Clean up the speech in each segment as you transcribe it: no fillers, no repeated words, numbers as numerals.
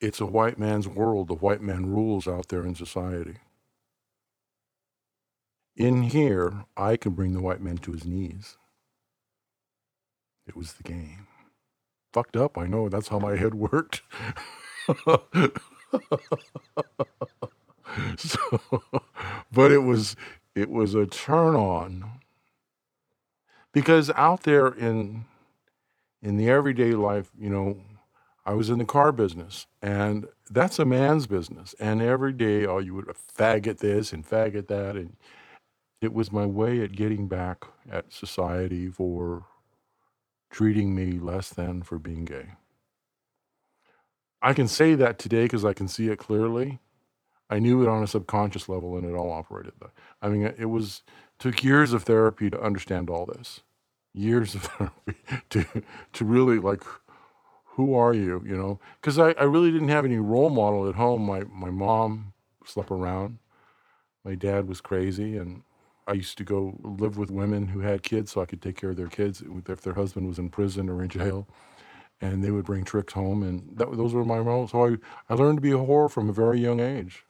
It's a white man's world. The white man rules out there in society. In here, I can bring the white man to his knees. It was the game. Fucked up, I know. That's how my head worked. But it was a turn on. Because out there in the everyday life, you know, I was in the car business, and that's a man's business. And every day, oh, you would faggot this and faggot that. And it was my way at getting back at society for treating me less than for being gay. I can say that today because I can see it clearly. I knew it on a subconscious level, and it all operated. I mean, took years of therapy to understand all this. Years of therapy to really, like, who are you, you know? Because I really didn't have any role model at home. My mom slept around. My dad was crazy, and I used to go live with women who had kids so I could take care of their kids if their husband was in prison or in jail, and they would bring tricks home, and those were my roles. So I learned to be a whore from a very young age.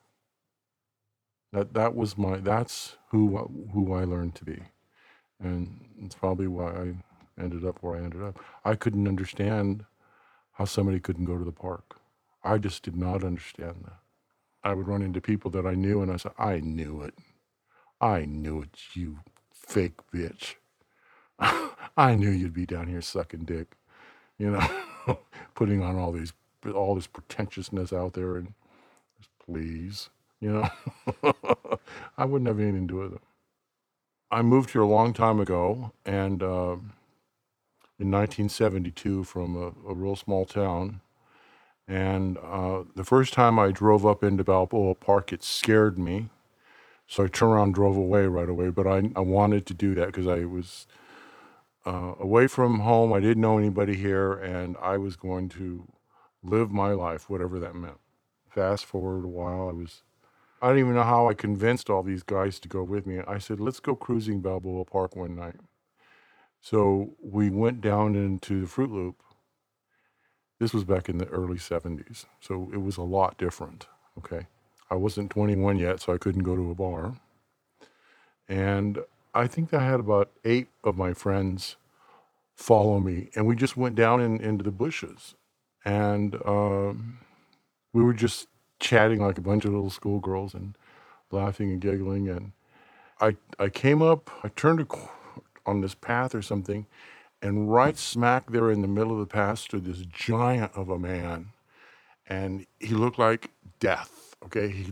That's who I learned to be, and it's probably why I ended up where I ended up. I couldn't understand how somebody couldn't go to the park. I just did not understand that. I would run into people that I knew, and I said, I knew it. I knew it, you fake bitch. I knew you'd be down here sucking dick, you know, putting on all this pretentiousness out there, and just please, you know. I wouldn't have anything to do with it. I moved here a long time ago, and in 1972 from a real small town. And the first time I drove up into Balboa Park, it scared me. So I turned around and drove away right away. But I wanted to do that because I was away from home. I didn't know anybody here, and I was going to live my life, whatever that meant. Fast forward a while, I don't even know how I convinced all these guys to go with me. I said, let's go cruising Balboa Park one night. So we went down into the Fruit Loop. This was back in the early 70s, so it was a lot different, okay? I wasn't 21 yet, so I couldn't go to a bar. And I think I had about 8 of my friends follow me, and we just went down into the bushes. And we were just chatting like a bunch of little schoolgirls and laughing and giggling. And I came up, I turned on this path or something, and right smack there in the middle of the path stood this giant of a man, and he looked like death, okay? He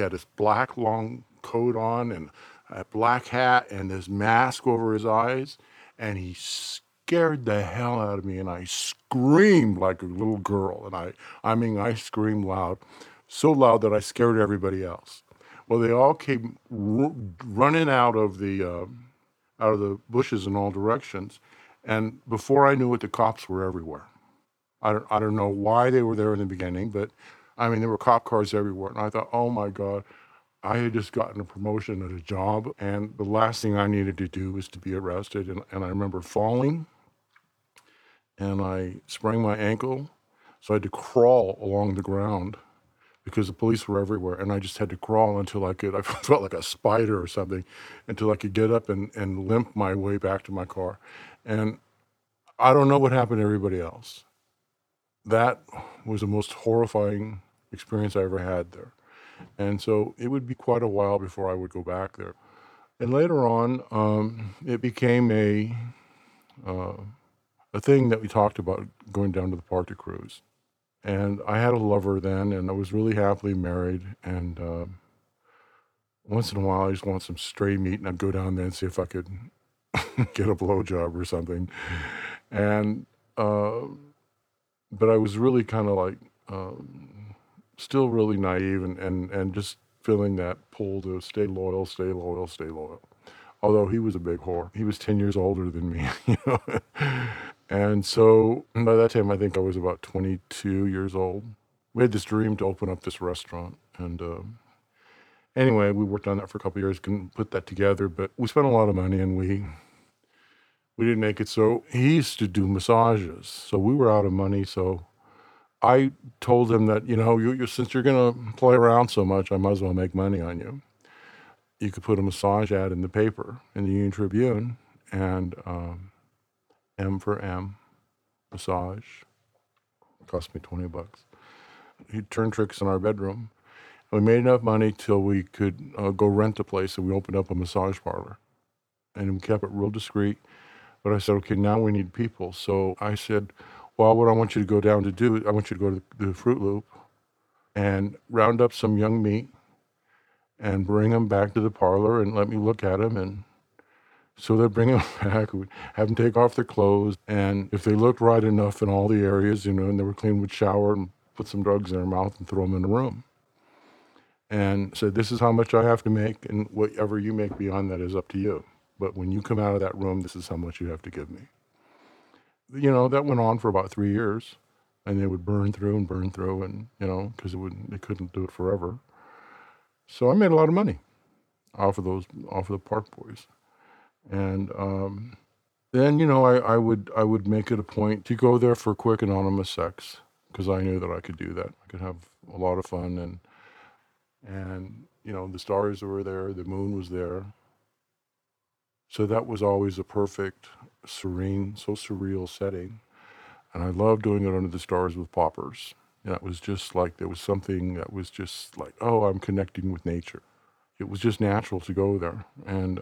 had this black long coat on and a black hat and this mask over his eyes, and he scared the hell out of me, and I screamed like a little girl, and I screamed loud, so loud that I scared everybody else. Well, they all came running out of the bushes in all directions, and before I knew it, the cops were everywhere. I don't know why they were there in the beginning, but I mean, there were cop cars everywhere, and I thought, oh my God, I had just gotten a promotion at a job, and the last thing I needed to do was to be arrested, and I remember falling, and I sprained my ankle, so I had to crawl along the ground, because the police were everywhere, and I just had to crawl until I felt like a spider or something, until I could get up and limp my way back to my car. And I don't know what happened to everybody else. That was the most horrifying experience I ever had there. And so it would be quite a while before I would go back there. And later on, it became a thing that we talked about, going down to the park to cruise. And I had a lover then, and I was really happily married. And once in a while, I just want some stray meat, and I'd go down there and see if I could get a blowjob or something. And but I was really kind of like still really naive and just feeling that pull to stay loyal, stay loyal, stay loyal. Although he was a big whore. He was 10 years older than me, you know. And so by that time, I think I was about 22 years old. We had this dream to open up this restaurant. And anyway, we worked on that for a couple of years, couldn't put that together, but we spent a lot of money, and we didn't make it. So he used to do massages. So we were out of money. So I told him that, since you're going to play around so much, I might as well make money on you. You could put a massage ad in the paper, in the Union Tribune, and M for M, massage. Cost me $20. He turned tricks in our bedroom. We made enough money till we could go rent a place, and we opened up a massage parlor. And we kept it real discreet. But I said, okay, now we need people. So I said, well, what I want you to go down to do, I want you to go to the Fruit Loop and round up some young meat and bring them back to the parlor and let me look at them. And so they'd bring them back, we'd have them take off their clothes. And if they looked right enough in all the areas, and they were clean, we'd shower and put some drugs in their mouth and throw them in the room. And said, this is how much I have to make, and whatever you make beyond that is up to you. But when you come out of that room, this is how much you have to give me. That went on for about 3 years, and they would burn through, and because they couldn't do it forever. So I made a lot of money off of the Park Boys, and then I would make it a point to go there for quick anonymous sex because I knew that I could do that. I could have a lot of fun and the stars were there, the moon was there. So that was always a perfect, serene, so surreal setting. And I loved doing it under the stars with poppers. And that was just like, there was something that was just like, oh, I'm connecting with nature. It was just natural to go there and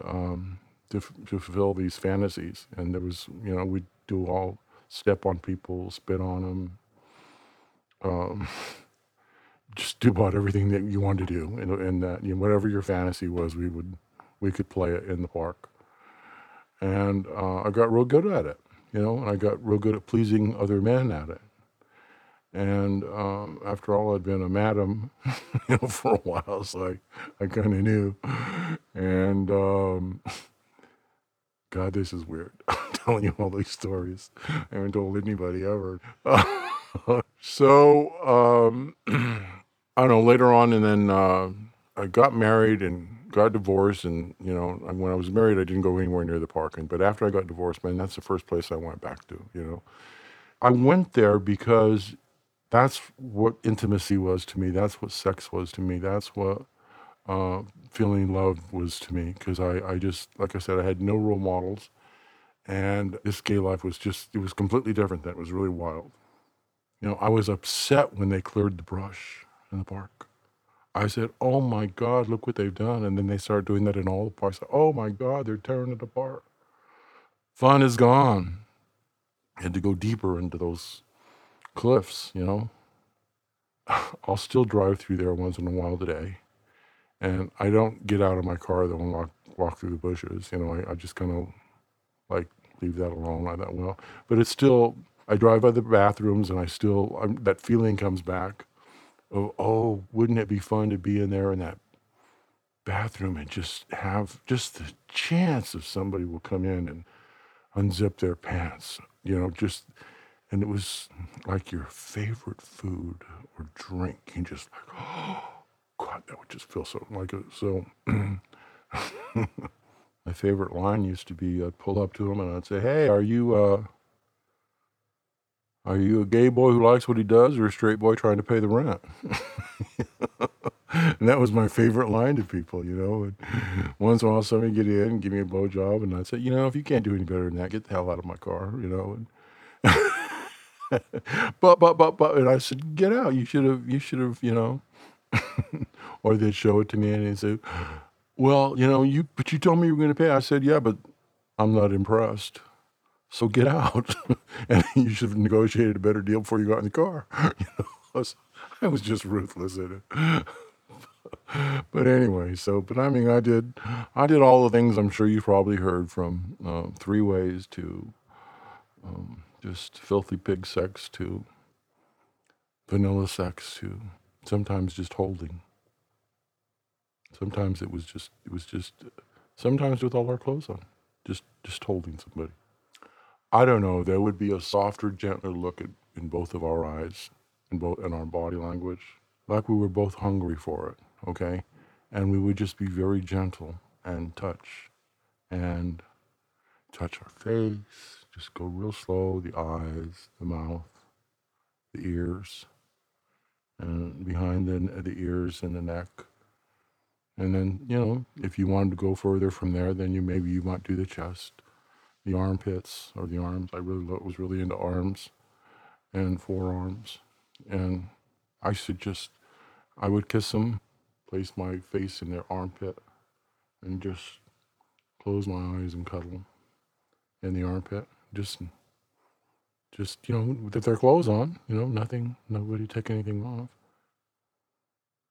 to fulfill these fantasies. And there was, we'd do all, step on people, spit on them. Just do about everything that you wanted to do. And that, whatever your fantasy was, we could play it in the park. And I got real good at it, and I got real good at pleasing other men at it. And after all, I'd been a madam, for a while, so I kind of knew. And God, this is weird. I'm telling you all these stories. I haven't told anybody ever. So I don't know. Later on, and then I got married and got divorced, and when I was married, I didn't go anywhere near the park. But after I got divorced, man, that's the first place I went back to. I went there because that's what intimacy was to me. That's what sex was to me. That's what feeling love was to me. Because I just, like I said, I had no role models, and this gay life was just—it was completely different. That was really wild. I was upset when they cleared the brush in the park. I said, oh my God, look what they've done. And then they started doing that in all the parks. Oh my God, they're tearing it apart. Fun is gone. I had to go deeper into those cliffs, I'll still drive through there once in a while today. And I don't get out of my car though and walk through the bushes. I just kind of leave that alone. I thought, well, but it's still, I drive by the bathrooms and that feeling comes back. Oh, wouldn't it be fun to be in there in that bathroom and just have just the chance of somebody will come in and unzip their pants, and it was like your favorite food or drink. You just like, oh, God, that would just feel so like it. So my favorite line used to be, I'd pull up to them and I'd say, hey, are you a gay boy who likes what he does or a straight boy trying to pay the rent? And that was my favorite line to people, And once in a while, somebody would get in and give me a blowjob, and I'd say, if you can't do any better than that, get the hell out of my car, And but, and I said, get out. You should have. Or they'd show it to me, and they'd say, well, but you told me you were going to pay. I said, yeah, but I'm not impressed. So get out, and you should have negotiated a better deal before you got in the car. I was just ruthless in it. But anyway, I did all the things I'm sure you probably heard from three ways to just filthy pig sex to vanilla sex to sometimes just holding. Sometimes it was just sometimes with all our clothes on, just holding somebody. I don't know, there would be a softer, gentler look in both of our eyes, in our body language, like we were both hungry for it, okay? And we would just be very gentle and touch our face, just go real slow, the eyes, the mouth, the ears. and behind the ears and the neck. And then, if you wanted to go further from there, then maybe you might do the chest, the armpits, or the arms. I was really into arms and forearms. And I would kiss them, place my face in their armpit, and just close my eyes and cuddle in the armpit. Just, with their clothes on, nothing, nobody take anything off.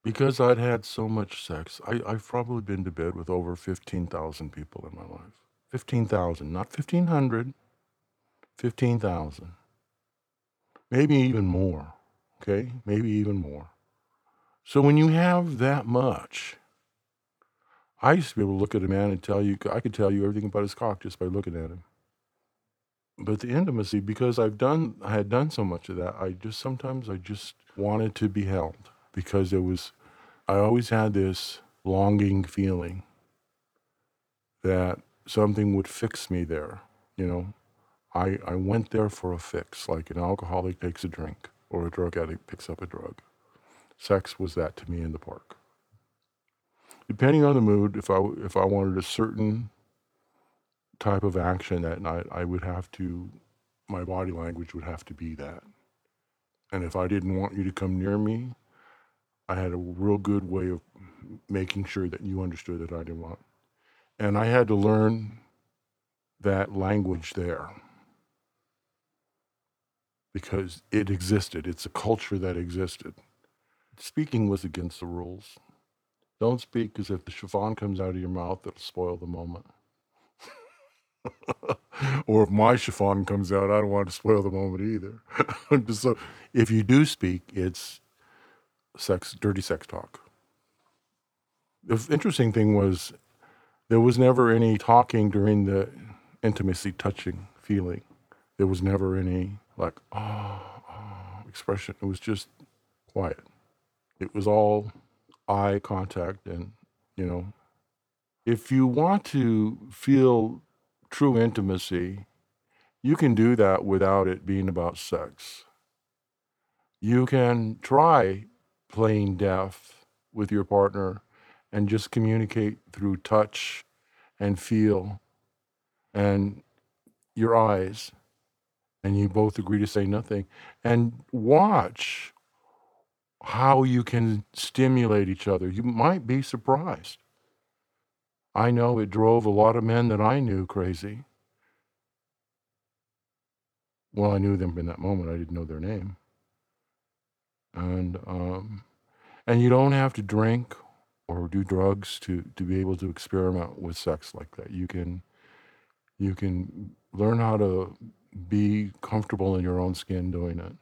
Because I'd had so much sex, I've probably been to bed with over 15,000 people in my life. 15,000, not 1,500, 15,000. Maybe even more, okay? Maybe even more. So when you have that much, I used to be able to look at a man and I could tell you everything about his cock just by looking at him. But the intimacy, because I had done so much of that, I just wanted to be held. Because I always had this longing feeling that something would fix me there. I went there for a fix, like an alcoholic takes a drink or a drug addict picks up a drug. Sex was that to me in the park. Depending on the mood, if I wanted a certain type of action that night, my body language would have to be that. And if I didn't want you to come near me, I had a real good way of making sure that you understood that I didn't want. And I had to learn that language there because it existed. It's a culture that existed. Speaking was against the rules. Don't speak, because if the chiffon comes out of your mouth, it'll spoil the moment. Or if my chiffon comes out, I don't want to spoil the moment either. So if you do speak, it's sex, dirty sex talk. The interesting thing was there was never any talking during the intimacy, touching, feeling. There was never any expression. It was just quiet. It was all eye contact and, If you want to feel true intimacy, you can do that without it being about sex. You can try playing deaf with your partner and just communicate through touch and feel and your eyes, and you both agree to say nothing, and watch how you can stimulate each other. You might be surprised. I know it drove a lot of men that I knew crazy. Well, I knew them in that moment. I didn't know their name. And you don't have to drink or do drugs to be able to experiment with sex like that. You can learn how to be comfortable in your own skin doing it.